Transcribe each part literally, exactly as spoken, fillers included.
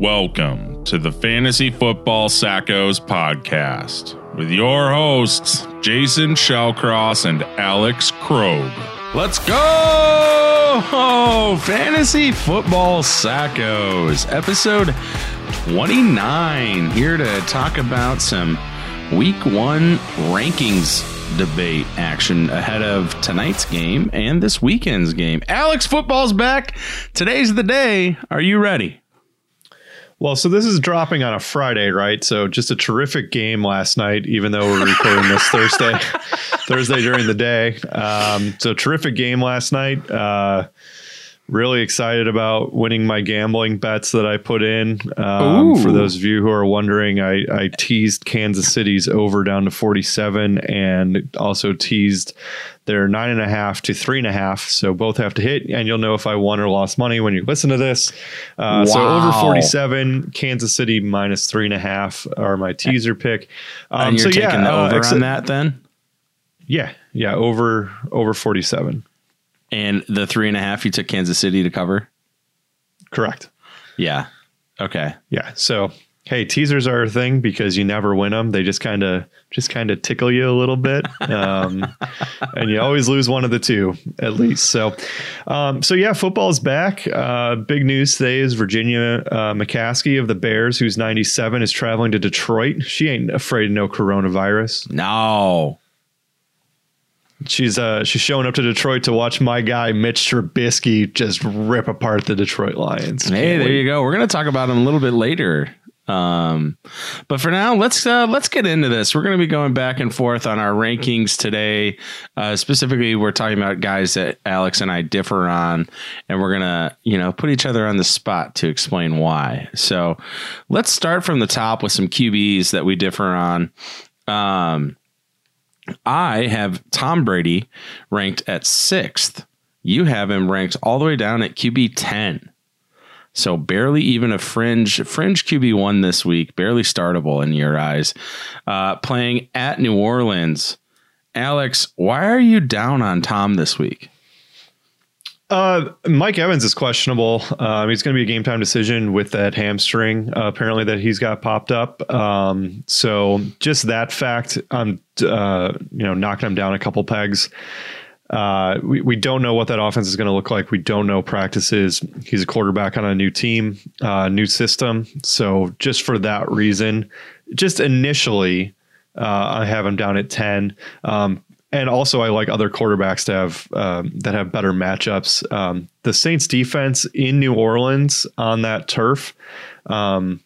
Welcome to the Fantasy Football Sackos podcast with your hosts, Jason Shellcross and Alex Krobe. Let's go! Oh, Fantasy Football Sackos, episode twenty-nine, here to talk about some week one rankings debate action ahead of tonight's game and this weekend's game. Alex, football's back. Today's the day. Are you ready? Well, so this is dropping on a Friday, right? So just a terrific game last night, even though we're recording this Thursday, Thursday during the day. Um, so terrific game last night. Uh, really excited about winning my gambling bets that I put in. Um, for those of you who are wondering, I, I teased Kansas City's over down to forty-seven and also teased their nine and a half to three and a half. So both have to hit. And you'll know if I won or lost money when you listen to this. Uh, wow. So over forty-seven, Kansas City minus three and a half are my teaser pick. Um, and you're so taking yeah, the over uh, ex- on that then? Yeah. Yeah. Over, over forty-seven. And the three and a half you took Kansas City to cover? Correct. Yeah. Okay. Yeah. So, hey, teasers are a thing because you never win them. They just kind of just kind of tickle you a little bit. Um, and you always lose one of the two, at least. So, um, so yeah, football's back. Uh, big news today is Virginia uh, McCaskey of the Bears, who's ninety-seven, is traveling to Detroit. She ain't afraid of no coronavirus. No. She's uh she's showing up to Detroit to watch my guy Mitch Trubisky just rip apart the Detroit Lions. Hey, there you go. We're gonna talk about him a little bit later. Um, but for now, let's uh, let's get into this. We're going to be going back and forth on our rankings today. Uh, specifically, we're talking about guys that Alex and I differ on, and we're going to, you know, put each other on the spot to explain why. So let's start from the top with some Q Bs that we differ on. Um, I have Tom Brady ranked at sixth. You have him ranked all the way down at Q B ten. So barely even a fringe fringe Q B one this week, barely startable in your eyes, uh, playing at New Orleans. Alex, why are you down on Tom this week? Uh, Mike Evans is questionable. Um, he's going to be a game time decision with that hamstring, uh, apparently, that he's got popped up. Um, so just that fact, I'm uh, you know, knocking him down a couple pegs. Uh, we, we don't know what that offense is going to look like. We don't know practices. He's a quarterback on a new team, uh, new system. So just for that reason, just initially, uh, I have him down at ten. Um, and also I like other quarterbacks to have, um, that have better matchups. Um, the Saints defense in New Orleans on that turf, um,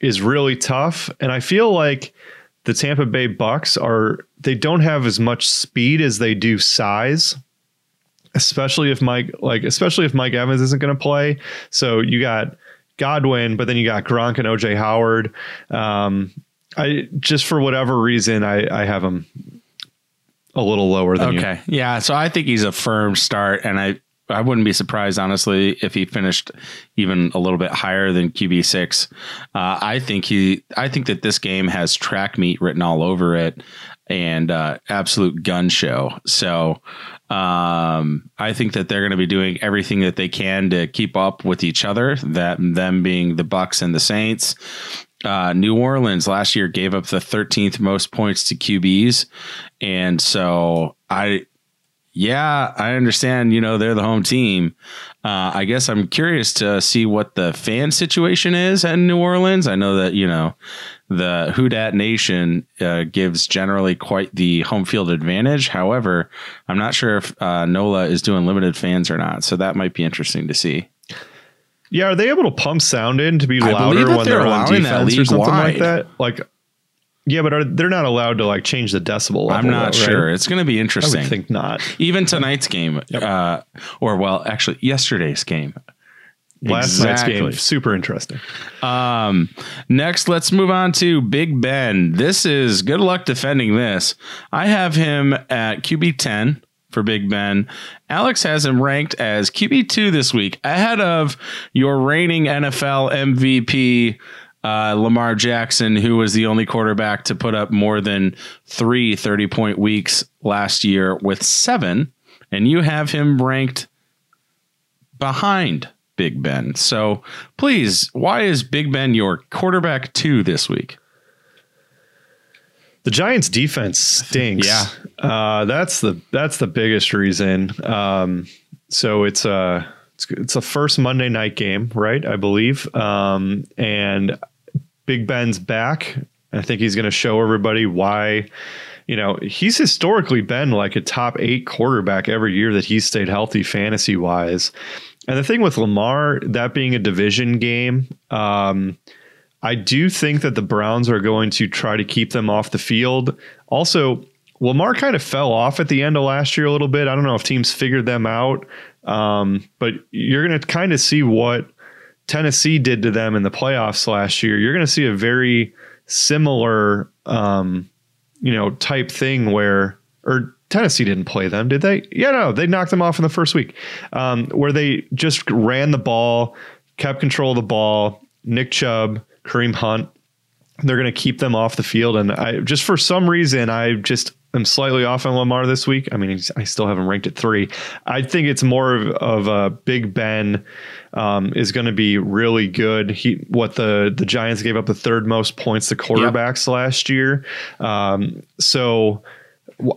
is really tough. And I feel like the Tampa Bay Bucs are, they don't have as much speed as they do size, especially if Mike, like, especially if Mike Evans isn't going to play. So you got Godwin, but then you got Gronk and O J Howard. Um, I just, for whatever reason, I, I have him a little lower than okay. you. Yeah. So I think he's a firm start, and I, I wouldn't be surprised, honestly, if he finished even a little bit higher than Q B six. Uh, I think he, I think that this game has track meet written all over it, and uh, absolute gun show. So um, I think that they're going to be doing everything that they can to keep up with each other. That them being the Bucs and the Saints. Uh, New Orleans last year gave up the thirteenth most points to Q Bs, and so I. Yeah, I understand, you know, they're the home team. Uh, I guess I'm curious to see what the fan situation is in New Orleans. I know that, you know, the Who Dat Nation uh, gives generally quite the home field advantage. However, I'm not sure if uh, NOLA is doing limited fans or not. So that might be interesting to see. Yeah. Are they able to pump sound in to be louder when they're on defense or something like that? Like, yeah, but are, they're not allowed to like change the decibel level. I'm not though, sure. Right? It's going to be interesting. I would think not. Even tonight's game, yep. uh, or well, actually yesterday's game. Last exactly. night's game, super interesting. Um, next, let's move on to Big Ben. This is good luck defending this. I have him at Q B ten for Big Ben. Alex has him ranked as Q B two this week, ahead of your reigning N F L M V P, Uh, Lamar Jackson, who was the only quarterback to put up more than three thirty-point weeks last year with seven, and you have him ranked behind Big Ben. So please, why is Big Ben your quarterback two this week? The Giants defense stinks. Yeah. Uh, that's the, that's the biggest reason. Um, so it's a, it's, it's the first Monday night game, right? I believe. Um, and Big Ben's back. I think he's going to show everybody why, you know, he's historically been like a top eight quarterback every year that he's stayed healthy fantasy wise. And the thing with Lamar, that being a division game, um, I do think that the Browns are going to try to keep them off the field. Also, Lamar kind of fell off at the end of last year a little bit. I don't know if teams figured them out, um, but you're going to kind of see what Tennessee did to them in the playoffs last year. You're going to see a very similar, um, you know, type thing where, or Tennessee didn't play them, did they? Yeah, no, they knocked them off in the first week, um, where they just ran the ball, kept control of the ball. Nick Chubb, Kareem Hunt, they're going to keep them off the field. And I just, for some reason, I just am slightly off on Lamar this week. I mean, I still have him ranked at three. I think it's more of, of a Big Ben um, is going to be really good. He, what the, the Giants gave up the third most points to quarterbacks yep. last year. Um, so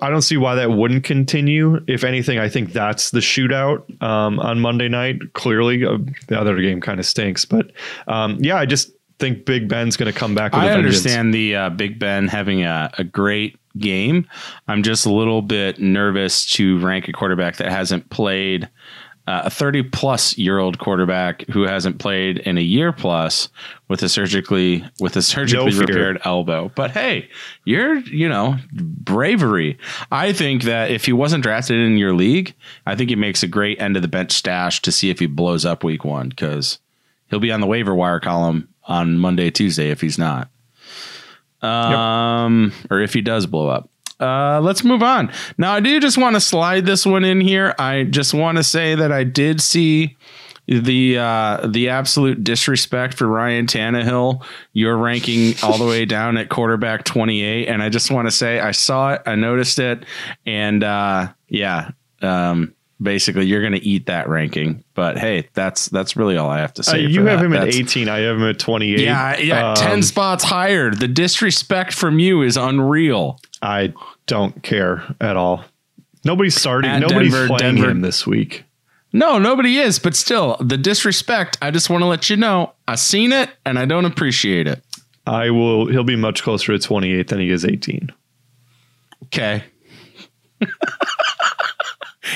I don't see why that wouldn't continue. If anything, I think that's the shootout um, on Monday night. Clearly, uh, the other game kind of stinks, but um, yeah, I just, think Big Ben's going to come back with I a understand the uh, Big Ben having a, a great game. I'm just a little bit nervous to rank a quarterback that hasn't played uh, a thirty plus year old quarterback who hasn't played in a year plus with a surgically with a surgically no repaired elbow. But hey, you're, you know, bravery. I think that if he wasn't drafted in your league, I think it makes a great end of the bench stash to see if he blows up week one, because he'll be on the waiver wire column on Monday, Tuesday, if he's not, um, yep. or if he does blow up. Uh, let's move on. Now, I do just want to slide this one in here. I just want to say that I did see the uh, the absolute disrespect for Ryan Tannehill. You're ranking all the way down at quarterback twenty-eight, and I just want to say I saw it, I noticed it, and uh, yeah, um, basically you're going to eat that ranking. But hey, that's that's really all I have to say. Uh, you for have that. him that's, at eighteen. I have him at twenty-eight. Yeah, yeah, um, ten spots higher. The disrespect from you is unreal. I don't care at all. Nobody's starting. At nobody's Denver, playing Denver. him this week. No, nobody is. But still, the disrespect. I just want to let you know, I seen it and I don't appreciate it. I will. He'll be much closer to twenty-eight than he is eighteen. Okay.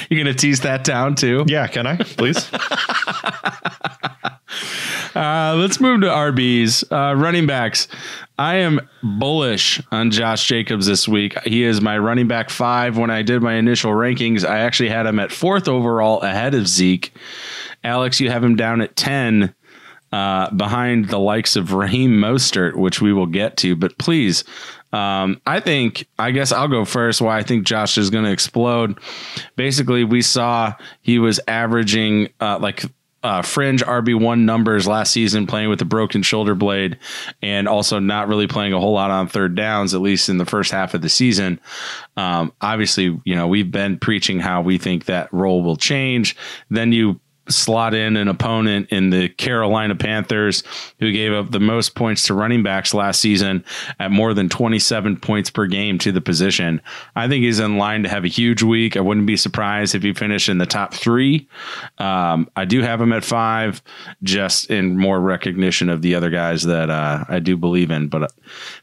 You're going to tease that down, too? Yeah, can I? Please. uh, let's move to R Bs. Uh, running backs. I am bullish on Josh Jacobs this week. He is my running back five. When I did my initial rankings, I actually had him at fourth overall ahead of Zeke. Alex, you have him down at ten, uh, behind the likes of Raheem Mostert, which we will get to. But please... Um, I think, I guess I'll go first why I think Josh is going to explode. Basically, we saw he was averaging uh, like uh, fringe R B one numbers last season, playing with a broken shoulder blade and also not really playing a whole lot on third downs, at least in the first half of the season. Um, obviously, you know, we've been preaching how we think that role will change. Then you slot in an opponent in the Carolina Panthers, who gave up the most points to running backs last season at more than twenty-seven points per game to the position. I think he's in line to have a huge week. I wouldn't be surprised if he finished in the top three. Um, I do have him at five, just in more recognition of the other guys that uh, I do believe in. But uh,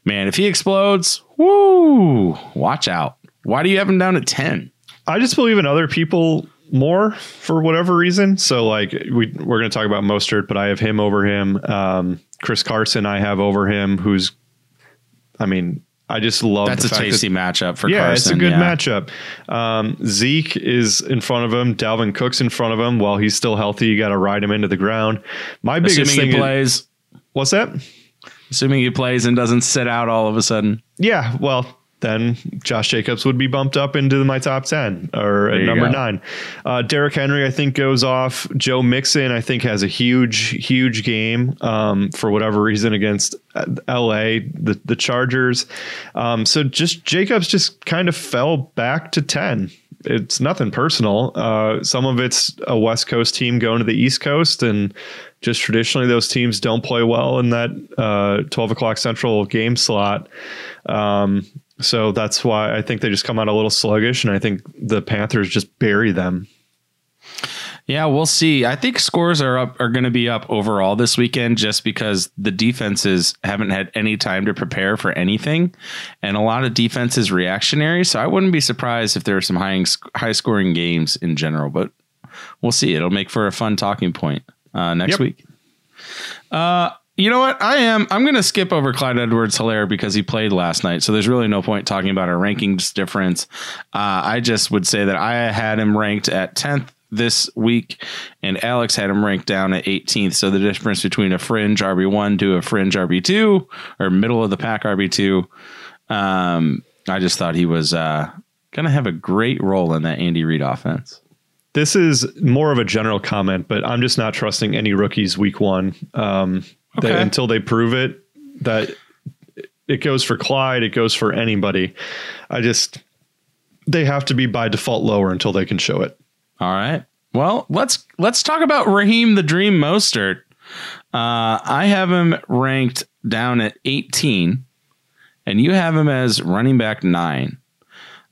man, if he explodes, woo, watch out. Why do you have him down at ten? I just believe in other people more for whatever reason. So like we we're going to talk about Mostert, but I have him over him. Um, Chris Carson, I have over him. Who's, I mean, I just love that's the a tasty that, matchup for yeah, Carson. Yeah, it's a good yeah. matchup. Um, Zeke is in front of him. Dalvin Cook's in front of him. While he's still healthy, you got to ride him into the ground. My Assuming biggest thing he plays. Is, what's that? Assuming he plays and doesn't sit out all of a sudden. Yeah, well. Then Josh Jacobs would be bumped up into my top ten or at number go. nine. Uh, Derrick Henry, I think, goes off. Joe Mixon, I think, has a huge, huge game um, for whatever reason against L A, the, the Chargers. Um, so just Jacobs just kind of fell back to ten. it's nothing personal. Uh, some of it's a West Coast team going to the East Coast, and just traditionally those teams don't play well in that uh, twelve o'clock Central game slot. Um, so that's why I think they just come out a little sluggish, and I think the Panthers just bury them. Yeah, we'll see. I think scores are up, are going to be up overall this weekend, just because the defenses haven't had any time to prepare for anything, and a lot of defense is reactionary. So I wouldn't be surprised if there are some high high scoring games in general. But we'll see. It'll make for a fun talking point uh, next yep. week. Uh, you know what? I am. I'm going to skip over Clyde Edwards-Hilaire because he played last night. So there's really no point talking about our rankings difference. Uh, I just would say that I had him ranked at tenth this week, and Alex had him ranked down at eighteenth. So the difference between a fringe R B one to a fringe R B two, or middle of the pack R B two. Um, I just thought he was uh, going to have a great role in that Andy Reid offense. This is more of a general comment, but I'm just not trusting any rookies week one um, okay. that, until they prove it. That it goes for Clyde. It goes for anybody. I just, they have to be by default lower until they can show it. All right. Well, let's let's talk about Raheem the Dream Mostert. Uh, I have him ranked down at eighteen, and you have him as running back nine.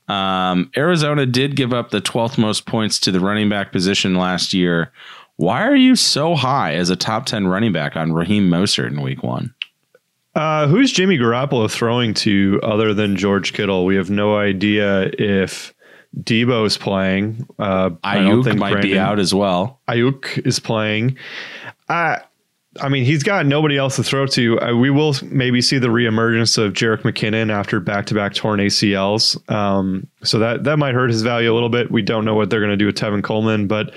Um, Arizona did give up the twelfth most points to the running back position last year. Why are you so high as a top ten running back on Raheem Mostert in week one? Uh, who's Jimmy Garoppolo throwing to other than George Kittle? We have no idea if Debo's playing. Uh, Ayuk I don't think might Brandon, be out as well. Ayuk is playing. I, I mean, he's got nobody else to throw to. Uh, we will maybe see the reemergence of Jerick McKinnon after back-to-back torn A C Ls. Um, so that that might hurt his value a little bit. We don't know what they're going to do with Tevin Coleman, but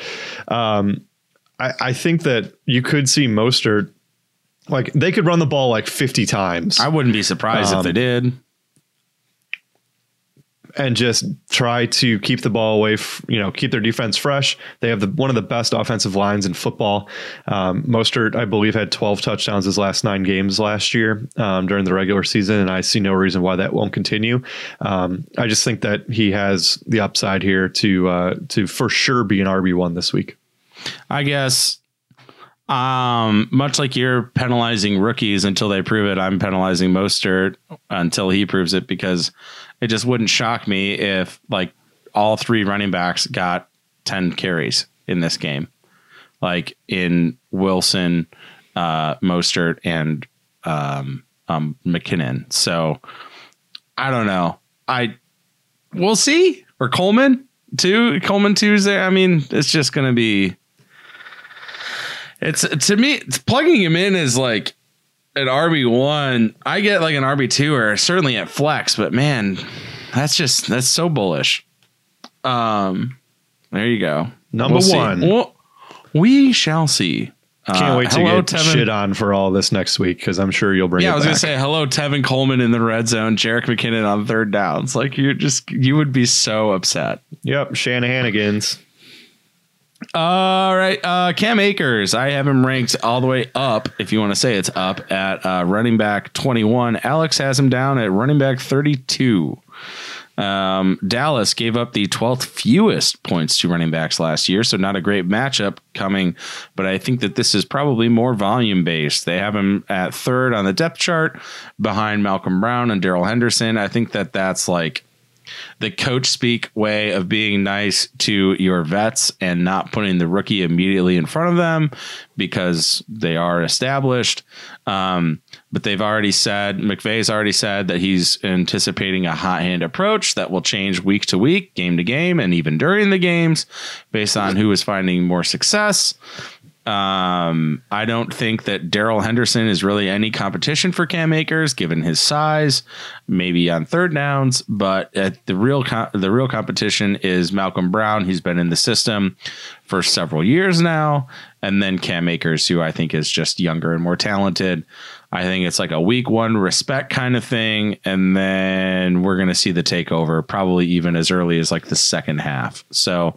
um, I, I think that you could see Mostert, like, they could run the ball like fifty times. I wouldn't be surprised um, if they did. And just try to keep the ball away, f- you know, keep their defense fresh. They have the one of the best offensive lines in football. Um, Mostert, I believe, had twelve touchdowns his last nine games last year um, during the regular season, and I see no reason why that won't continue. Um, I just think that he has the upside here to uh, to for sure be an R B one this week. I guess, um, much like you're penalizing rookies until they prove it, I'm penalizing Mostert until he proves it, because it just wouldn't shock me if, like, all three running backs got ten carries in this game, like in Wilson, uh, Mostert, and um, um, McKinnon. So I don't know. I we'll see. Or Coleman too. Coleman Tuesday. I mean, it's just gonna be. It's to me, it's plugging him in is like an R B one. I get like an R B two or certainly at flex, but man, that's just, that's so bullish. Um, there you go. Number we'll one. We'll, we shall see. Can't uh, wait to hello, get Tevin. Shit on for all this next week, because I'm sure you'll bring yeah, it Yeah, I was back. Gonna say, hello, Tevin Coleman in the red zone, Jerick McKinnon on third downs. Like, you're just, you would be so upset. Yep, Shanahanigans. All right, uh, Cam Akers. I have him ranked all the way up, if you want to say it's up, at uh, running back twenty-one. Alex has him down at running back thirty-two. Um, Dallas gave up the twelfth fewest points to running backs last year, so not a great matchup coming, but I think that this is probably more volume based. They have him at third on the depth chart behind Malcolm Brown and Daryl Henderson. I think that that's like the coach speak way of being nice to your vets and not putting the rookie immediately in front of them because they are established. Um, but they've already said, McVay's already said that he's anticipating a hot hand approach that will change week to week, game to game, and even during the games based on who is finding more success. Um, I don't think that Daryl Henderson is really any competition for Cam Akers, given his size, maybe on third downs. But at the real com- the real competition is Malcolm Brown. He's been in the system for several years now. And then Cam Akers, who I think is just younger and more talented. I think it's like a week one respect kind of thing. And then we're going to see the takeover probably even as early as like the second half. So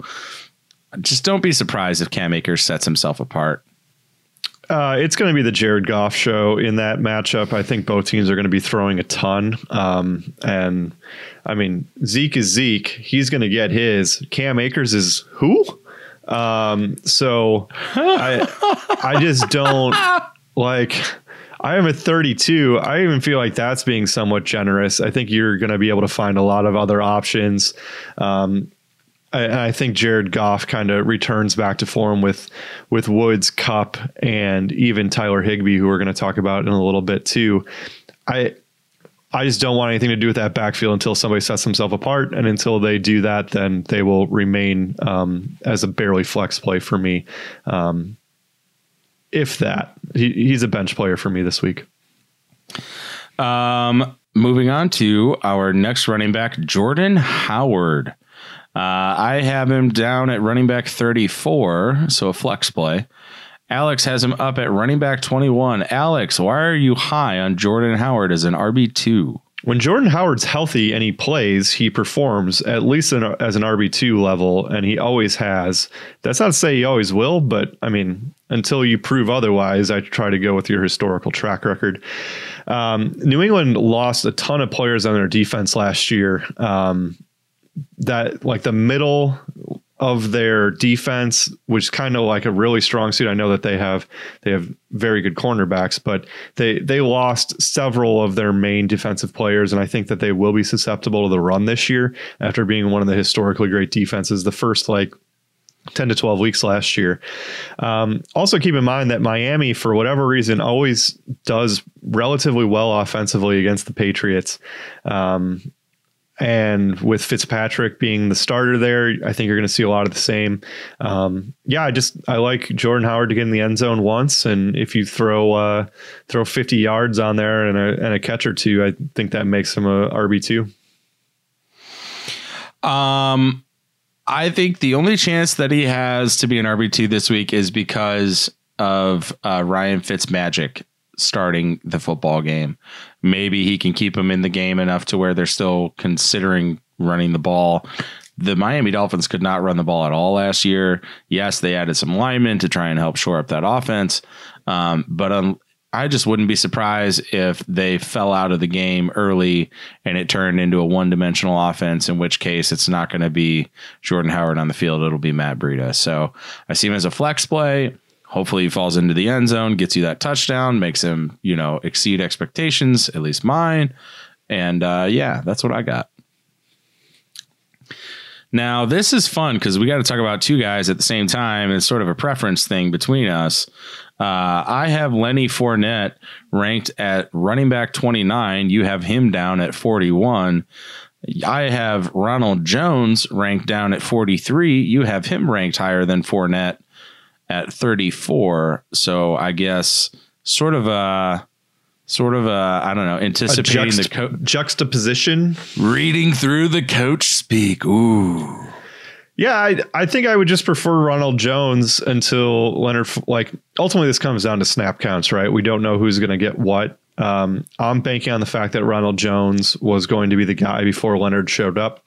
just don't be surprised if Cam Akers sets himself apart. Uh, it's going to be the Jared Goff show in that matchup. I think both teams are going to be throwing a ton. Um, and I mean, Zeke is Zeke. He's going to get his. Cam Akers is who? Um, so I, I just don't like. I am at thirty-two. I even feel like that's being somewhat generous. I think you're going to be able to find a lot of other options. Um, I, I think Jared Goff kind of returns back to form with with Woods, Kupp, and even Tyler Higbee, who we're going to talk about in a little bit too. I I just don't want anything to do with that backfield until somebody sets themselves apart, and until they do that, then they will remain um, as a barely flex play for me. Um, If that, he, he's a bench player for me this week. Um, moving on to our next running back, Jordan Howard. Uh, I have him down at running back thirty-four, so a flex play. Alex has him up at running back twenty-one. Alex, why are you high on Jordan Howard as an R B two? When Jordan Howard's healthy and he plays, he performs at least in, as an R B two level, and he always has. That's not to say he always will, but I mean, until you prove otherwise, I try to go with your historical track record. Um, New England lost a ton of players on their defense last year. Um, that like the middle of their defense, which is kind of like a really strong suit. I know that they have they have very good cornerbacks, but they they lost several of their main defensive players, and I think that they will be susceptible to the run this year after being one of the historically great defenses the first like ten to twelve weeks last year. Um, also keep in mind that Miami, for whatever reason, always does relatively well offensively against the Patriots. Um, And with Fitzpatrick being the starter there, I think you're going to see a lot of the same. Um, yeah, I just I like Jordan Howard to get in the end zone once. And if you throw uh, throw fifty yards on there and a, and a catch or two, I think that makes him a R B two. Um, I think the only chance that he has to be an R B two this week is because of uh, Ryan Fitzmagic starting the football game. Maybe he can keep them in the game enough to where they're still considering running the ball. The Miami Dolphins could not run the ball at all last year. Yes, they added some linemen to try and help shore up that offense. Um, but um, I just wouldn't be surprised if they fell out of the game early and it turned into a one-dimensional offense, in which case it's not going to be Jordan Howard on the field. It'll be Matt Breida. So I see him as a flex play. Hopefully he falls into the end zone, gets you that touchdown, makes him, you know, exceed expectations, at least mine. And uh, yeah, that's what I got. Now, this is fun because we got to talk about two guys at the same time. It's sort of a preference thing between us. Uh, I have Lenny Fournette ranked at running back twenty-nine. You have him down at forty-one. I have Ronald Jones ranked down at forty-three. You have him ranked higher than Fournette at thirty-four, so I guess sort of a sort of a I don't know, anticipating juxt- the co- juxtaposition, reading through the coach speak. Ooh, yeah, I I think I would just prefer Ronald Jones until Leonard. Like ultimately, this comes down to snap counts, right? We don't know who's going to get what. Um, I'm banking on the fact that Ronald Jones was going to be the guy before Leonard showed up.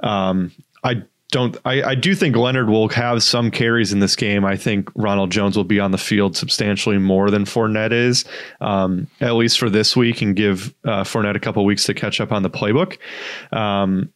Um, I. Don't I, I do think Leonard will have some carries in this game. I think Ronald Jones will be on the field substantially more than Fournette is, um, at least for this week, and give uh, Fournette a couple weeks to catch up on the playbook. Um,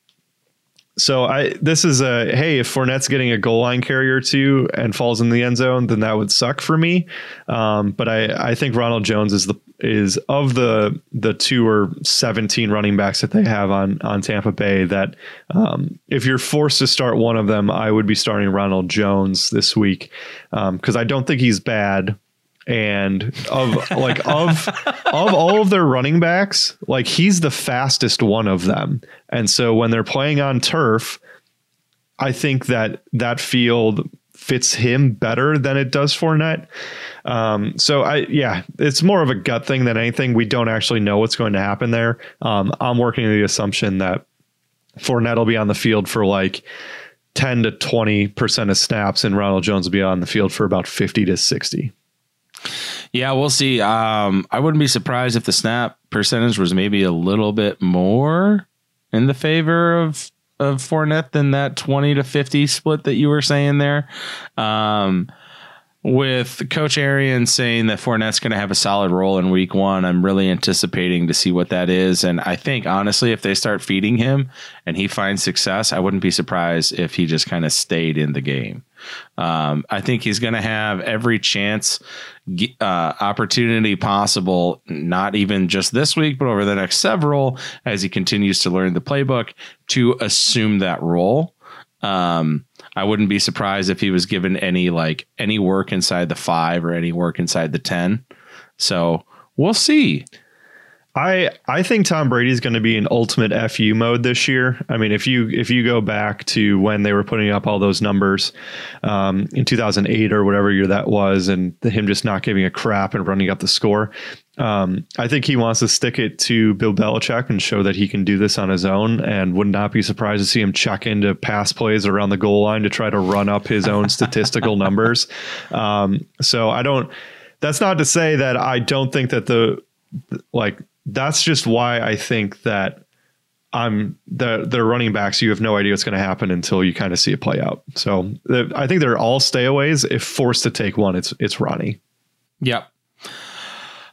so I this is a hey, if Fournette's getting a goal line carry or two and falls in the end zone, then that would suck for me. Um, but I I think Ronald Jones is the is of the the two or seventeen running backs that they have on on Tampa Bay that um, if you're forced to start one of them, I would be starting Ronald Jones this week because um, I don't think he's bad. And of like of of all of their running backs, like he's the fastest one of them. And so when they're playing on turf, I think that that field fits him better than it does Fournette. Um, so I, yeah, it's more of a gut thing than anything. We don't actually know what's going to happen there. Um, I'm working on the assumption that Fournette will be on the field for like ten to twenty percent of snaps and Ronald Jones will be on the field for about fifty to sixty. Yeah, we'll see. Um, I wouldn't be surprised if the snap percentage was maybe a little bit more in the favor of of Fournette than that twenty to fifty split that you were saying there. Um, with Coach Arians saying that Fournette's going to have a solid role in week one, I'm really anticipating to see what that is. And I think, honestly, if they start feeding him and he finds success, I wouldn't be surprised if he just kind of stayed in the game. Um, I think he's going to have every chance, uh, opportunity possible, not even just this week, but over the next several, as he continues to learn the playbook, to assume that role. Um, I wouldn't be surprised if he was given any like any work inside the five or any work inside the ten. So we'll see. I I think Tom Brady's going to be in ultimate F U mode this year. I mean, if you if you go back to when they were putting up all those numbers um, in two thousand eight or whatever year that was, and him just not giving a crap and running up the score, um, I think he wants to stick it to Bill Belichick and show that he can do this on his own, and would not be surprised to see him check into pass plays around the goal line to try to run up his own statistical numbers. Um, so I don't. That's not to say that I don't think that the like. That's just why I think that I'm the the running backs. You have no idea what's going to happen until you kind of see it play out. So the, I think they're all stayaways. If forced to take one, it's it's Ronnie. Yep.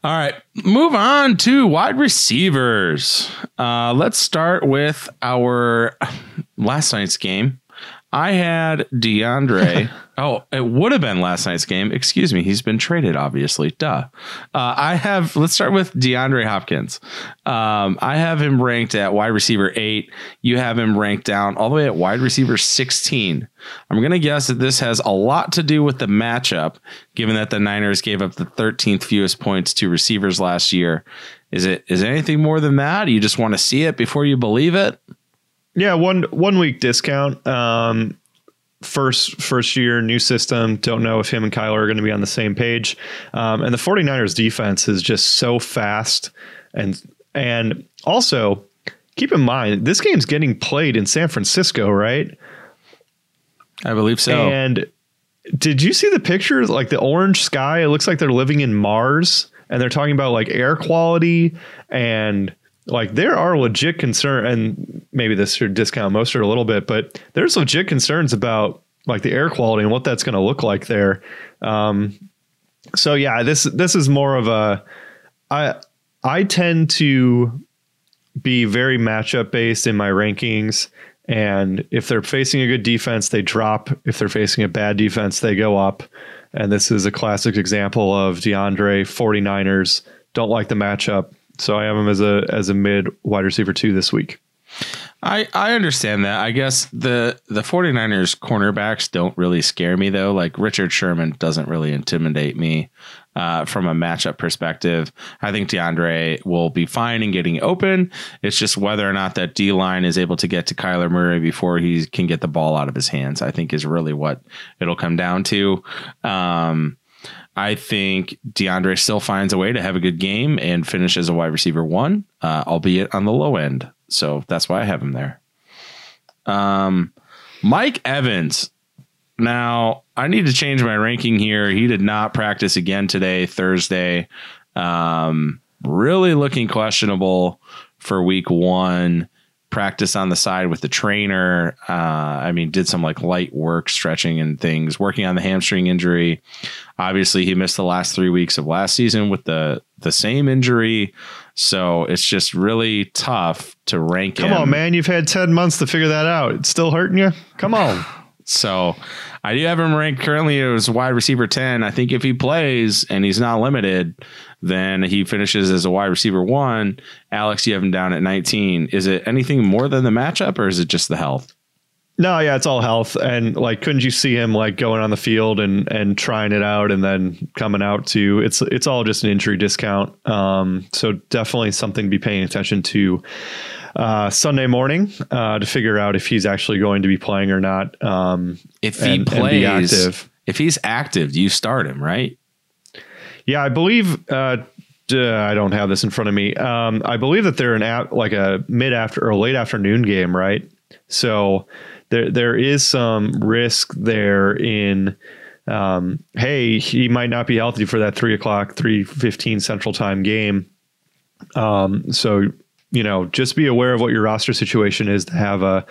All right, move on to wide receivers. Uh, let's start with our last night's game. I had DeAndre. Oh, it would have been last night's game. Excuse me. He's been traded, obviously. Duh. Uh, I have. Let's start with DeAndre Hopkins. Um, I have him ranked at wide receiver eight. You have him ranked down all the way at wide receiver sixteen. I'm going to guess that this has a lot to do with the matchup, given that the Niners gave up the thirteenth fewest points to receivers last year. Is it is it anything more than that? You just want to see it before you believe it? Yeah, one one week discount. Um, first first year, new system. Don't know if him and Kyler are going to be on the same page. Um, and the 49ers defense is just so fast. And and also, keep in mind, this game's getting played in San Francisco, right? I believe so. And did you see the pictures? Like the orange sky, it looks like they're living in Mars. And they're talking about like air quality and... Like there are legit concern, and maybe this should discount Mostert a little bit, but there's legit concerns about like the air quality and what that's going to look like there. Um, so yeah, this this is more of a I I tend to be very matchup based in my rankings, and if they're facing a good defense, they drop. If they're facing a bad defense, they go up. And this is a classic example of DeAndre. 49ers don't like the matchup. So I have him as a as a mid wide receiver two this week. I, I understand that. I guess the, the 49ers cornerbacks don't really scare me, though. Like Richard Sherman doesn't really intimidate me uh, from a matchup perspective. I think DeAndre will be fine in getting open. It's just whether or not that D line is able to get to Kyler Murray before he can get the ball out of his hands, I think is really what it'll come down to. Um I think DeAndre still finds a way to have a good game and finish as a wide receiver one, uh, albeit on the low end. So that's why I have him there. Um, Mike Evans. Now, I need to change my ranking here. He did not practice again today, Thursday. Um, really looking questionable for week one. Practice on the side with the trainer. Uh, I mean, did some like light work, stretching and things, working on the hamstring injury. Obviously, he missed the last three weeks of last season with the the same injury. So it's just really tough to rank him. Come on, man. You've had ten months to figure that out. It's still hurting you. Come on. So I do have him ranked currently as wide receiver ten. I think if he plays and he's not limited, then he finishes as a wide receiver one. Alex, you have him down at nineteen. Is it anything more than the matchup, or is it just the health? No, yeah, it's all health. And like, couldn't you see him like going on the field and, and trying it out and then coming out to it's, it's all just an injury discount. Um, so definitely something to be paying attention to uh, Sunday morning uh, to figure out if he's actually going to be playing or not. Um, if he and, plays, and be active. If he's active, you start him, right? Yeah, I believe uh, I don't have this in front of me. Um, I believe that they're an app like a mid after or late afternoon game, right? So There, there is some risk there in, um, hey, he might not be healthy for that three o'clock, three fifteen Central Time game. Um, so you know, just be aware of what your roster situation is to have a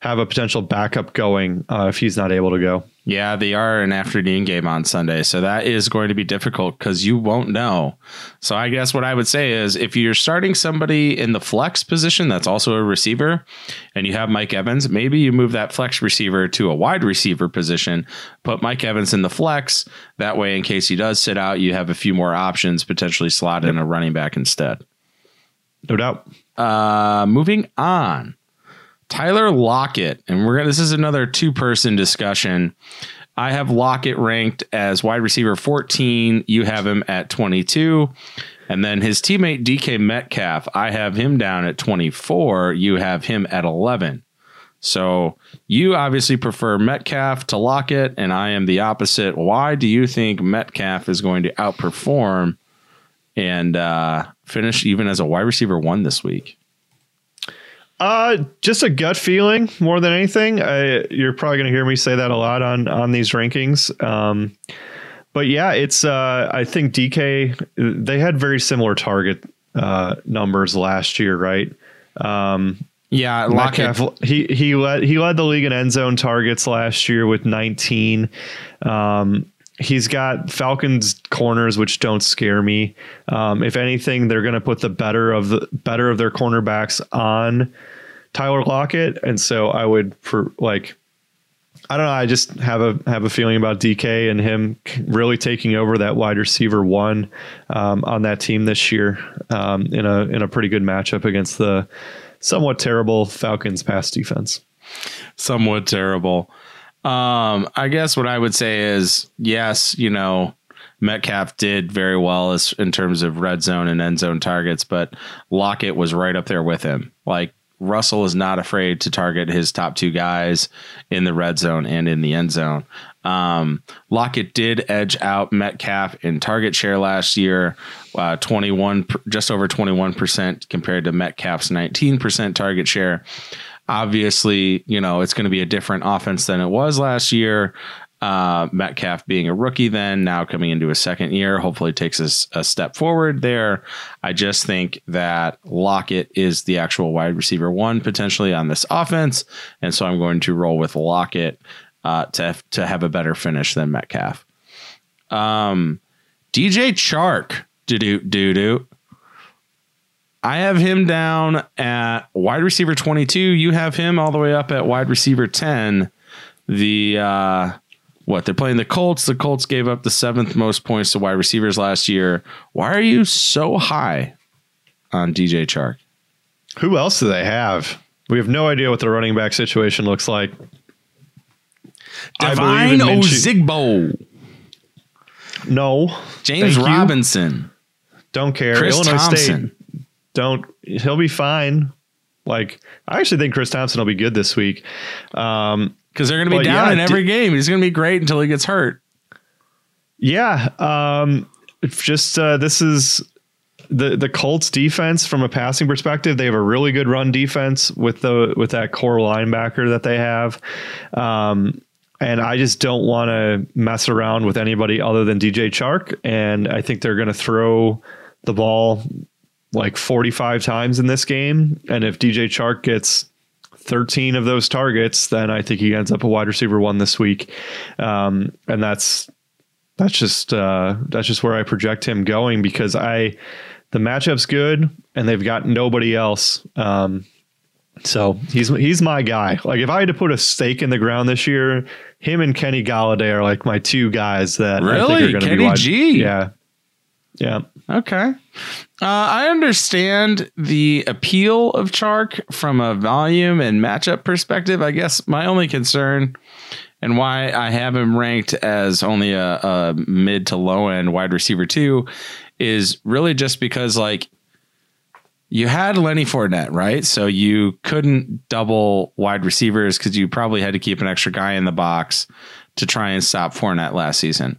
have a potential backup going uh, if he's not able to go. Yeah, they are an afternoon game on Sunday, so that is going to be difficult because you won't know. So I guess what I would say is if you're starting somebody in the flex position that's also a receiver and you have Mike Evans, maybe you move that flex receiver to a wide receiver position, put Mike Evans in the flex. That way, in case he does sit out, you have a few more options, potentially slot in a running back instead. No doubt. Uh, moving on. Tyler Lockett, and we're gonna, this is another two-person discussion. I have Lockett ranked as wide receiver fourteen. You have him at twenty-two. And then his teammate D K Metcalf, I have him down at twenty-four. You have him at eleven. So you obviously prefer Metcalf to Lockett, and I am the opposite. Why do you think Metcalf is going to outperform and uh, finish even as a wide receiver one this week? Uh, just a gut feeling more than anything. I, you're probably going to hear me say that a lot on, on these rankings. Um, but yeah, it's, uh, I think D K, they had very similar target, uh, numbers last year, right? Um, yeah. Metcalf, he, he led, he led the league in end zone targets last year with nineteen. Um, He's got Falcons corners, which don't scare me. Um, if anything, they're going to put the better of the better of their cornerbacks on Tyler Lockett, and so I would for like, I don't know. I just have a have a feeling about D K and him really taking over that wide receiver one um, on that team this year um, in a in a pretty good matchup against the somewhat terrible Falcons pass defense. Somewhat terrible. Um, I guess what I would say is, yes, you know, Metcalf did very well as in terms of red zone and end zone targets, but Lockett was right up there with him. Like, Russell is not afraid to target his top two guys in the red zone and in the end zone. Um, Lockett did edge out Metcalf in target share last year, uh, twenty-one, just over twenty-one percent compared to Metcalf's nineteen percent target share. Obviously, you know, it's going to be a different offense than it was last year. Uh, Metcalf being a rookie then, now coming into his second year, hopefully takes us a, a step forward there. I just think that Lockett is the actual wide receiver one potentially on this offense. And so I'm going to roll with Lockett uh, to, to have a better finish than Metcalf. Um, D J Chark, do-do-do-do. I have him down at wide receiver twenty-two. You have him all the way up at wide receiver ten. The uh, what they're playing the Colts. The Colts gave up the seventh most points to wide receivers last year. Why are you so high on D J Chark? Who else do they have? We have no idea what the running back situation looks like. Divine Ozigbo. No. James Robinson. You. Don't care. Chris Illinois Thompson. State. Don't he'll be fine. Like, I actually think Chris Thompson will be good this week. Um, because they're going to be down yeah, in every d- game. He's going to be great until he gets hurt. Yeah. Um, it's just uh, this is the, the Colts defense from a passing perspective. They have a really good run defense with the with that core linebacker that they have. Um, and I just don't want to mess around with anybody other than D J Chark. And I think they're going to throw the ball like forty-five times in this game. And if D J Chark gets thirteen of those targets, then I think he ends up a wide receiver one this week. Um, and that's, that's just, uh, that's just where I project him going because I, the matchup's good and they've got nobody else. Um, so he's, he's my guy. Like if I had to put a stake in the ground this year, him and Kenny Galladay are like my two guys that really I think are gonna Kenny be wide. G. Yeah. Yeah. Okay. Uh, I understand the appeal of Chark from a volume and matchup perspective. I guess my only concern and why I have him ranked as only a, a mid to low end wide receiver two is really just because like you had Lenny Fournette, right? So you couldn't double wide receivers because you probably had to keep an extra guy in the box to try and stop Fournette last season.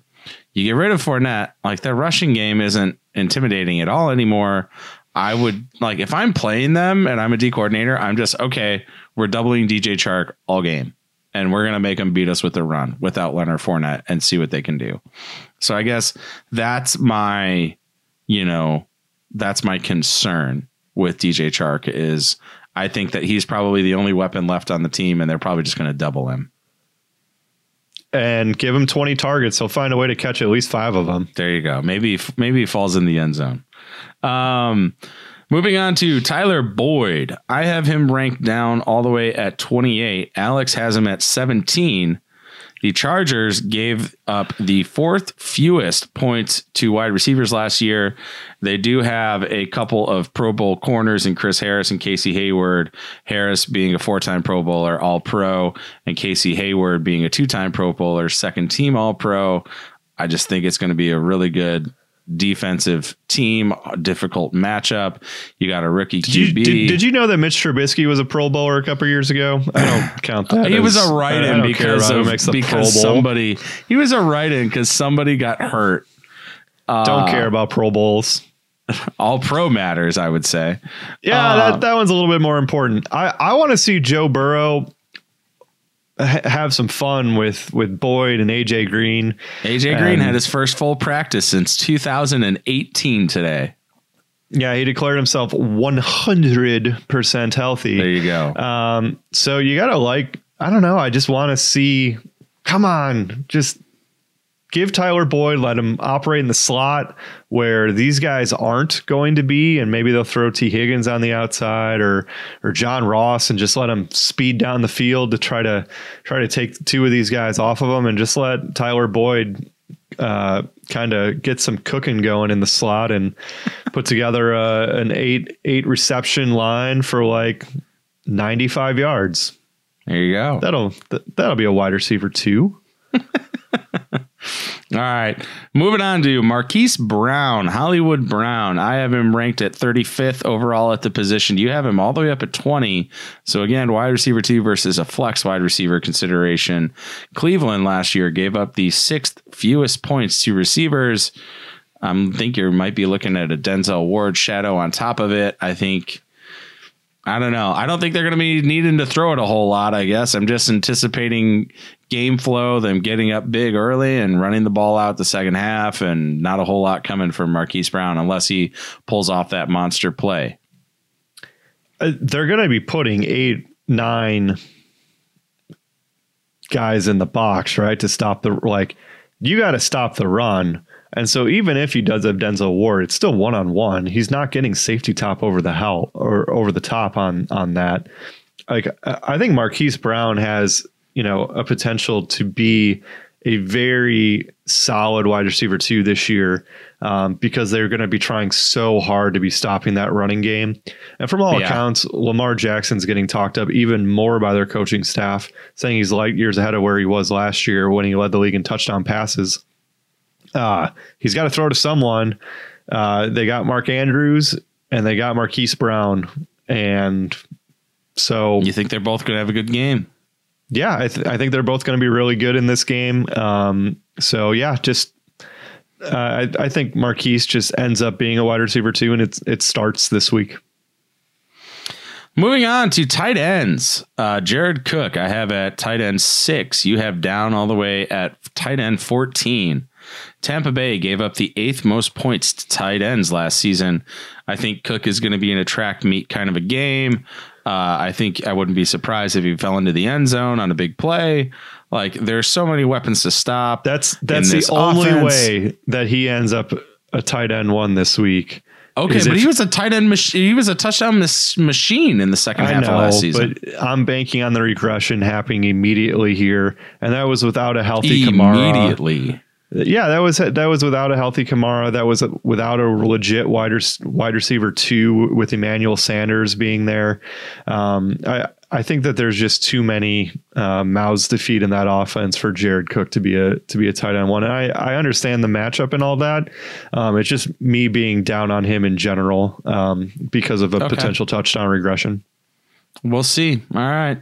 You get rid of Fournette, like their rushing game isn't intimidating at all anymore. I would like if I'm playing them and I'm a D coordinator, I'm just okay. We're doubling D J Chark all game, and we're gonna make them beat us with the run without Leonard Fournette and see what they can do. So I guess that's my, you know, that's my concern with D J Chark is I think that he's probably the only weapon left on the team, and they're probably just going to double him. And give him twenty targets. He'll find a way to catch at least five of them. There you go. Maybe maybe he falls in the end zone. Um, moving on to Tyler Boyd. I have him ranked down all the way at twenty-eight. Alex has him at seventeen. The Chargers gave up the fourth fewest points to wide receivers last year. They do have a couple of Pro Bowl corners in Chris Harris and Casey Hayward, Harris being a four-time Pro Bowler, All-Pro, and Casey Hayward being a two-time Pro Bowler, second-team All-Pro. I just think it's going to be a really good defensive team, difficult matchup. You got a rookie Q B. Did you, did, did you know that Mitch Trubisky was a Pro Bowler a couple years ago? I don't count that. He was a write-in because of, because somebody. He was a write-in because somebody got hurt. Uh, don't care about Pro Bowls. All Pro matters, I would say. Yeah, uh, that that one's a little bit more important. I I want to see Joe Burrow have some fun with with Boyd and A J Green. A J Green um, had his first full practice since two thousand eighteen today. Yeah, he declared himself one hundred percent healthy. There you go. Um, so you gotta like, I don't know. I just want to see. Come on, just give Tyler Boyd, let him operate in the slot where these guys aren't going to be, and maybe they'll throw T. Higgins on the outside or or John Ross, and just let him speed down the field to try to try to take two of these guys off of him, and just let Tyler Boyd uh, kind of get some cooking going in the slot and put together uh, an eight eight reception line for like ninety-five yards. There you go. That'll th- that'll be a wide receiver too. All right, moving on to Marquise Brown, Hollywood Brown. I have him ranked at thirty-fifth overall at the position. You have him all the way up at twenty. So again, wide receiver two versus a flex wide receiver consideration. Cleveland last year gave up the sixth fewest points to receivers. I um, think you might be looking at a Denzel Ward shadow on top of it. I think, I don't know. I don't think they're going to be needing to throw it a whole lot, I guess. I'm just anticipating game flow, them getting up big early and running the ball out the second half, and not a whole lot coming from Marquise Brown unless he pulls off that monster play. Uh, they're going to be putting eight, nine guys in the box, right, to stop the, like, you got to stop the run. And so even if he does have Denzel Ward, it's still one on one. He's not getting safety top over the hell or over the top on on that. Like, I think Marquise Brown has, you know, a potential to be a very solid wide receiver two this year, um, because they're going to be trying so hard to be stopping that running game. And from all yeah. accounts, Lamar Jackson's getting talked up even more by their coaching staff, saying he's light years ahead of where he was last year when he led the league in touchdown passes. Uh, he's got to throw to someone. Uh, they got Mark Andrews and they got Marquise Brown. And so you think they're both going to have a good game? Yeah, I, th- I think they're both going to be really good in this game. Um, so, yeah, just uh, I, I think Marquise just ends up being a wide receiver, too. And it's, it starts this week. Moving on to tight ends, uh, Jared Cook, I have at tight end six. You have down all the way at tight end fourteen. Tampa Bay gave up the eighth most points to tight ends last season. I think Cook is going to be in a track meet kind of a game. Uh, I think I wouldn't be surprised if he fell into the end zone on a big play. Like, there's so many weapons to stop. That's that's the only offense. Way that he ends up a tight end one this week. Okay, but if, he was a tight end machine. He was a touchdown mis- machine in the second I half know, of last season. But I'm banking on the regression happening immediately here, and that was without a healthy Kamara. Immediately. Yeah, that was that was without a healthy Kamara. That was without a legit wide, res, wide receiver two with Emmanuel Sanders being there. Um, I I think that there's just too many uh, mouths to feed in that offense for Jared Cook to be a to be a tight end one. And I I understand the matchup and all that. Um, it's just me being down on him in general um, because of a okay. potential touchdown regression. We'll see. All right.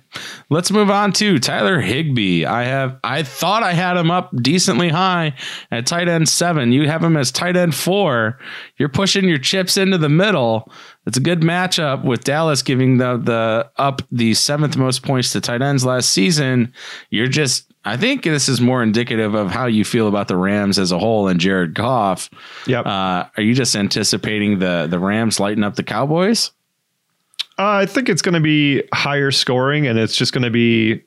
Let's move on to Tyler Higbee. I have I thought I had him up decently high at tight end seven. You have him as tight end four. You're pushing your chips into the middle. It's a good matchup with Dallas giving the the up the seventh most points to tight ends last season. You're just I think this is more indicative of how you feel about the Rams as a whole and Jared Goff. Yep. Uh, are you just anticipating the the Rams lighting up the Cowboys? Uh, I think it's going to be higher scoring, and it's just going to be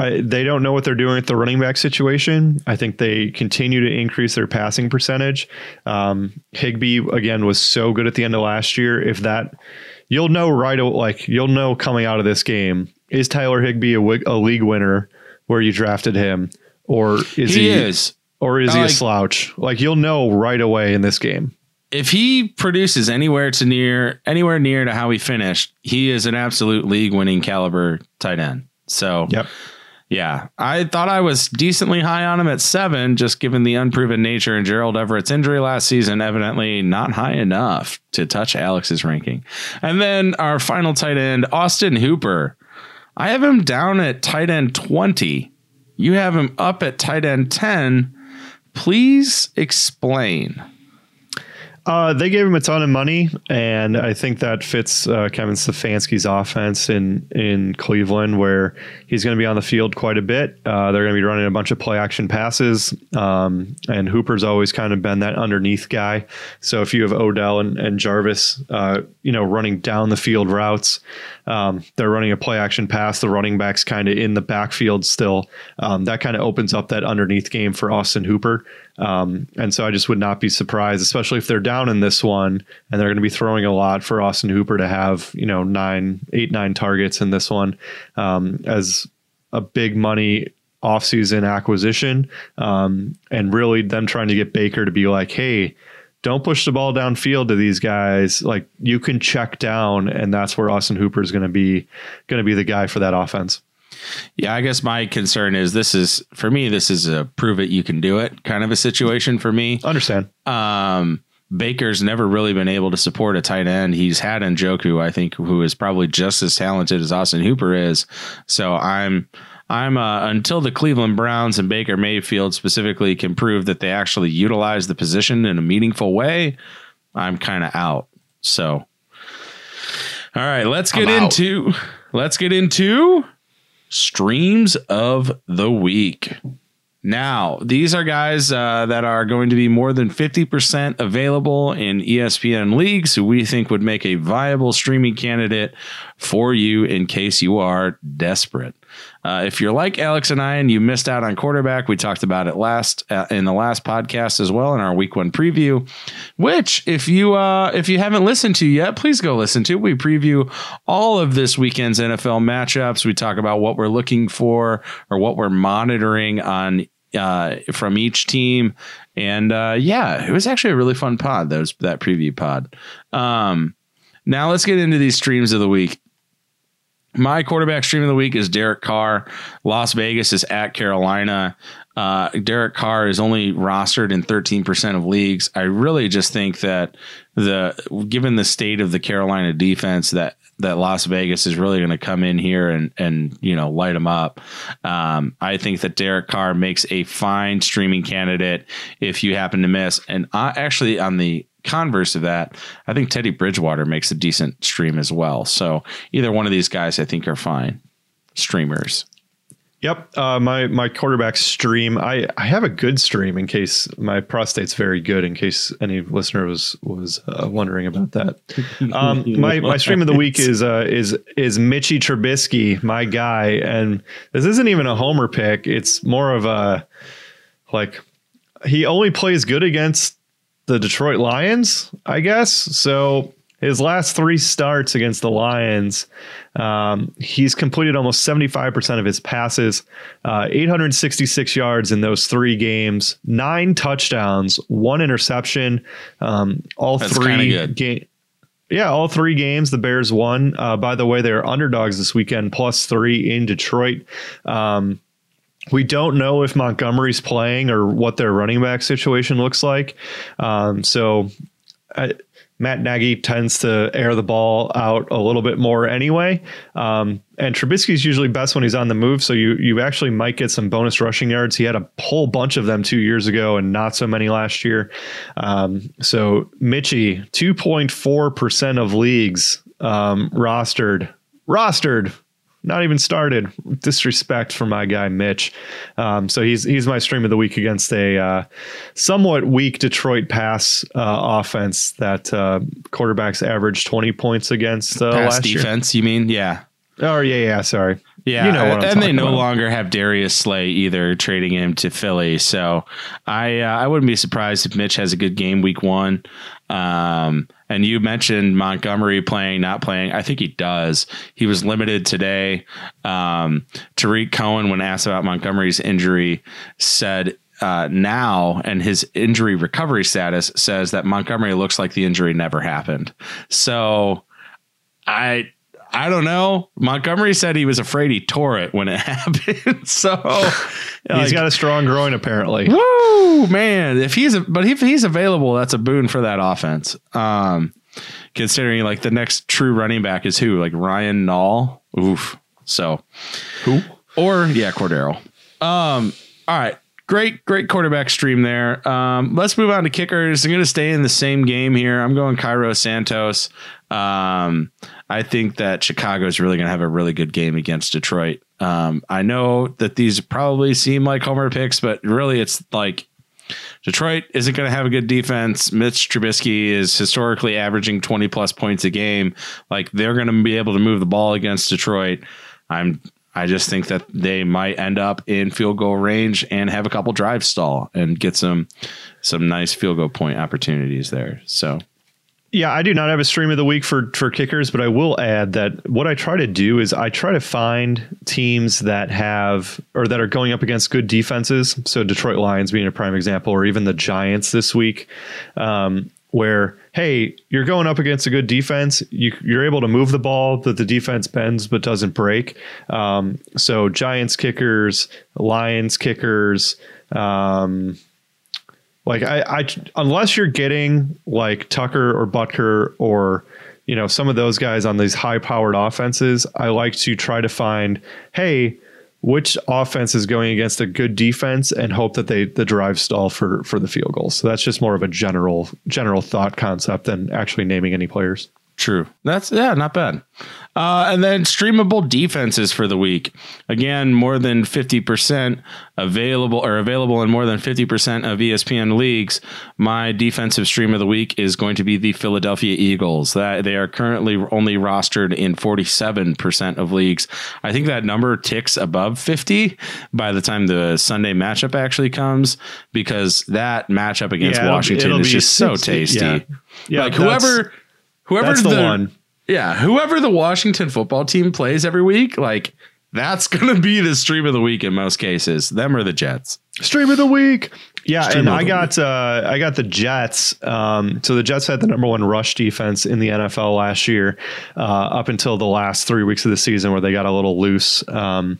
I, they don't know what they're doing at the running back situation. I think they continue to increase their passing percentage. Um, Higbee, again, was so good at the end of last year. If that, you'll know right away, like you'll know coming out of this game, is Tyler Higbee a, a league winner where you drafted him, or is he, he is, or is I he like, a slouch? Like you'll know right away in this game. If he produces anywhere to near anywhere near to how he finished, he is an absolute league winning caliber tight end. So, yep. Yeah, I thought I was decently high on him at seven, just given the unproven nature and Gerald Everett's injury last season, evidently not high enough to touch Alex's ranking. And then our final tight end, Austin Hooper. I have him down at tight end twenty. You have him up at tight end ten. Please explain. Uh, they gave him a ton of money, and I think that fits uh, Kevin Stefanski's offense in in Cleveland, where he's going to be on the field quite a bit. Uh, they're going to be running a bunch of play action passes, um, and Hooper's always kind of been that underneath guy. So if you have Odell and, and Jarvis, uh, you know, running down the field routes, um, they're running a play action pass. The running back's kind of in the backfield still. Um, that kind of opens up that underneath game for Austin Hooper. Um, and so I just would not be surprised, especially if they're down in this one and they're going to be throwing a lot, for Austin Hooper to have, you know, nine, eight, nine targets in this one, um, as a big money offseason acquisition. Um, and really them trying to get Baker to be like, hey, don't push the ball downfield to these guys. Like you can check down, and that's where Austin Hooper is going to be, going to be the guy for that offense. Yeah, I guess my concern is this is for me, this is a prove it you can do it kind of a situation for me. Understand. Um, Baker's never really been able to support a tight end. He's had Njoku, I think, who is probably just as talented as Austin Hooper is. So I'm I'm uh, until the Cleveland Browns and Baker Mayfield specifically can prove that they actually utilize the position in a meaningful way, I'm kind of out. So. All right, let's get into let's get into. Streams of the week. Now, these are guys uh, that are going to be more than fifty percent available in E S P N leagues who we think would make a viable streaming candidate for you in case you are desperate. Uh, if you're like Alex and I and you missed out on quarterback, we talked about it last uh, in the last podcast as well in our week one preview, which if you uh, if you haven't listened to yet, please go listen to. We preview all of this weekend's N F L matchups. We talk about what we're looking for or what we're monitoring on uh, from each team. And uh, yeah, it was actually a really fun pod, those that preview pod. Um, now let's get into these streams of the week. My quarterback stream of the week is Derek Carr. Las Vegas is at Carolina. Uh, Derek Carr is only rostered in thirteen percent of leagues. I really just think that the given the state of the Carolina defense, that that Las Vegas is really going to come in here and, and you know, light them up. Um, I think that Derek Carr makes a fine streaming candidate if you happen to miss. And I, actually on the converse of that, I think Teddy Bridgewater makes a decent stream as well. So either one of these guys, I think, are fine streamers. Yep. Uh, my my quarterback stream. I, I have a good stream in case my prostate's very good, in case any listener was was uh, wondering about that. Um, my my stream of the week is uh, is is Mitchie Trubisky, my guy. And this isn't even a homer pick. It's more of a like he only plays good against the Detroit Lions, I guess. So his last three starts against the Lions, um, he's completed almost seventy-five percent of his passes, uh, eight hundred sixty-six yards in those three games, nine touchdowns, one interception. Um, all That's three games. Yeah, all three games the Bears won. Uh, by the way, they're underdogs this weekend, plus three in Detroit. Um, We don't know if Montgomery's playing or what their running back situation looks like. Um, so I, Matt Nagy tends to air the ball out a little bit more anyway. Um, and Trubisky's usually best when he's on the move. So you you actually might get some bonus rushing yards. He had a whole bunch of them two years ago and not so many last year. Um, so Mitchie, two point four percent of leagues um, rostered, rostered. Not even started. Disrespect for my guy, Mitch. Um, so he's he's my stream of the week against a uh, somewhat weak Detroit pass uh, offense that uh, quarterbacks averaged twenty points against uh, pass last defense, year. You mean? Yeah. Oh, yeah, yeah. Sorry. Yeah. You know what I'm and they no about. longer have Darius Slay either, trading him to Philly. So I, uh, I wouldn't be surprised if Mitch has a good game week one. Um, and you mentioned Montgomery playing, not playing. I think he does. He was limited today. Um, Tariq Cohen, when asked about Montgomery's injury, said uh, now and his injury recovery status says that Montgomery looks like the injury never happened. So I, I don't know. Montgomery said he was afraid he tore it when it happened. So like, he's got a strong groin, apparently. Woo, man! If he's a, but if he's available, that's a boon for that offense. Um, considering like the next true running back is who, like Ryan Nall. Oof. So who? Or yeah, Cordero. Um. All right. Great, great quarterback stream there. Um, let's move on to kickers. I'm going to stay in the same game here. I'm going Cairo Santos. Um, I think that Chicago is really going to have a really good game against Detroit. Um, I know that these probably seem like homer picks, but really it's like Detroit isn't going to have a good defense. Mitch Trubisky is historically averaging twenty plus points a game. Like they're going to be able to move the ball against Detroit. I'm I just think that they might end up in field goal range and have a couple drives stall and get some some nice field goal point opportunities there. So, yeah, I do not have a stream of the week for for kickers, but I will add that what I try to do is I try to find teams that have or that are going up against good defenses. So Detroit Lions being a prime example, or even the Giants this week, um, where, hey, you're going up against a good defense. You, you're able to move the ball, that the defense bends but doesn't break. Um, so Giants kickers, Lions kickers, um, like I, I, unless you're getting like Tucker or Butker or, you know, some of those guys on these high powered offenses, I like to try to find, hey, which offense is going against a good defense, and hope that they the drive stall for for the field goals. So that's just more of a general general thought concept than actually naming any players. True. That's yeah, not bad. Uh, and then streamable defenses for the week. Again, more than fifty percent available or available in more than fifty percent of E S P N leagues. My defensive stream of the week is going to be the Philadelphia Eagles. That they are currently only rostered in forty-seven percent of leagues. I think that number ticks above fifty by the time the Sunday matchup actually comes, because that matchup against yeah, Washington is just so tasty. Yeah, yeah like whoever. Whoever that's the, the one. Yeah, whoever the Washington football team plays every week, like that's going to be the stream of the week in most cases. Them or the Jets. Stream of the week. Yeah, stream and I got uh, I got the Jets. Um, so the Jets had the number one rush defense in the N F L last year, uh, up until the last three weeks of the season where they got a little loose. Um,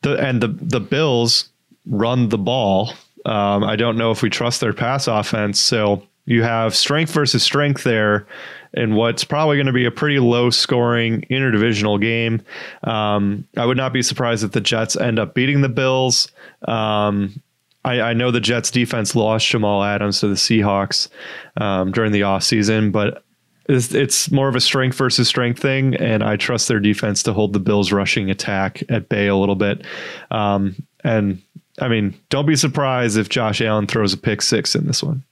the and the the Bills run the ball. Um, I don't know if we trust their pass offense. So you have strength versus strength there. And what's probably going to be a pretty low scoring interdivisional game. Um, I would not be surprised if the Jets end up beating the Bills. Um, I, I know the Jets defense lost Jamal Adams to the Seahawks um, during the offseason, but it's, it's more of a strength versus strength thing. And I trust their defense to hold the Bills rushing attack at bay a little bit. Um, and I mean, don't be surprised if Josh Allen throws a pick six in this one.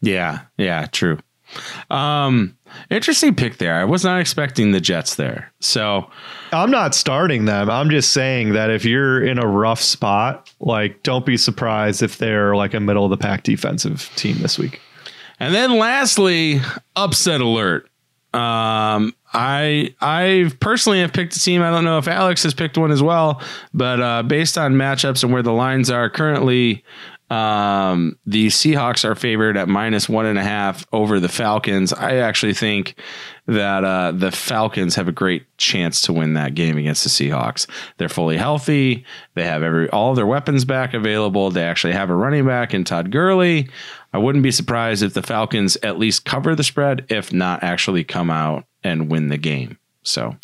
Yeah. Yeah. True. Um, interesting pick there. I was not expecting the Jets there. So I'm not starting them. I'm just saying that if you're in a rough spot, like don't be surprised if they're like a middle of the pack defensive team this week. And then lastly, upset alert. Um, I I personally have picked a team. I don't know if Alex has picked one as well, but uh, based on matchups and where the lines are currently, Um, the Seahawks are favored at minus one and a half over the Falcons. I actually think that uh, the Falcons have a great chance to win that game against the Seahawks. They're fully healthy. They have every all their weapons back available. They actually have a running back in Todd Gurley. I wouldn't be surprised if the Falcons at least cover the spread, if not actually come out and win the game. So.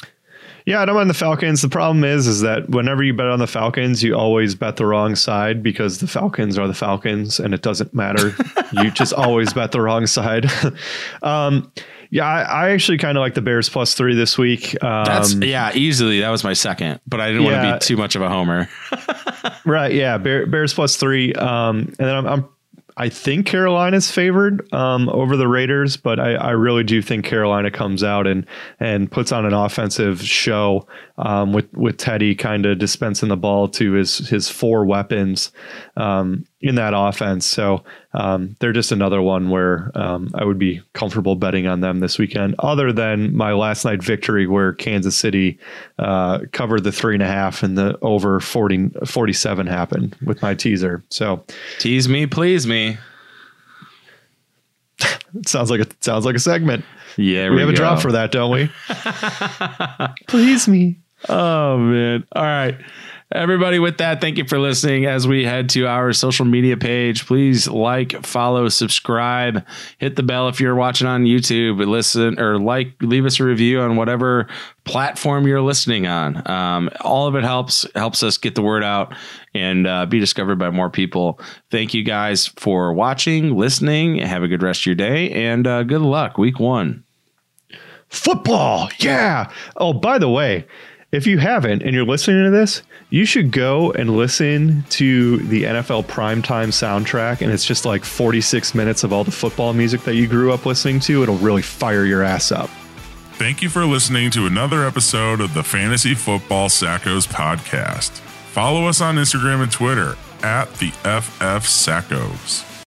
Yeah, and I'm on the Falcons. The problem is, is that whenever you bet on the Falcons, you always bet the wrong side because the Falcons are the Falcons and it doesn't matter. You just always bet the wrong side. um, yeah, I, I actually kind of like the Bears plus three this week. Um, That's, yeah, easily. That was my second, but I didn't yeah, want to be too much of a homer. Right. Yeah. Bear, Bears plus three. Um, and then I'm, I'm I think Carolina's favored um, over the Raiders, but I, I really do think Carolina comes out and and puts on an offensive show um, with with Teddy kind of dispensing the ball to his his four weapons um, in that offense. So um, they're just another one where um, I would be comfortable betting on them this weekend, other than my last night victory where Kansas City uh, covered the three and a half and the over forty, forty-seven happened with my teaser. So tease me, please me. It sounds like it sounds like a segment. Yeah, we, we have go. a drop for that, don't we? Please me. Oh man. All right. Everybody, with that, thank you for listening. As we head to our social media page, please like, follow, subscribe, hit the bell if you're watching on YouTube, listen or like, leave us a review on whatever platform you're listening on. Um, all of it helps, helps us get the word out and uh, be discovered by more people. Thank you guys for watching, listening. Have a good rest of your day and uh, good luck. Week one. Football. Yeah. Oh, by the way, if you haven't and you're listening to this, you should go and listen to the N F L primetime soundtrack. And it's just like forty-six minutes of all the football music that you grew up listening to. It'll really fire your ass up. Thank you for listening to another episode of the Fantasy Football Sackos podcast. Follow us on Instagram and Twitter at the F F Sackos.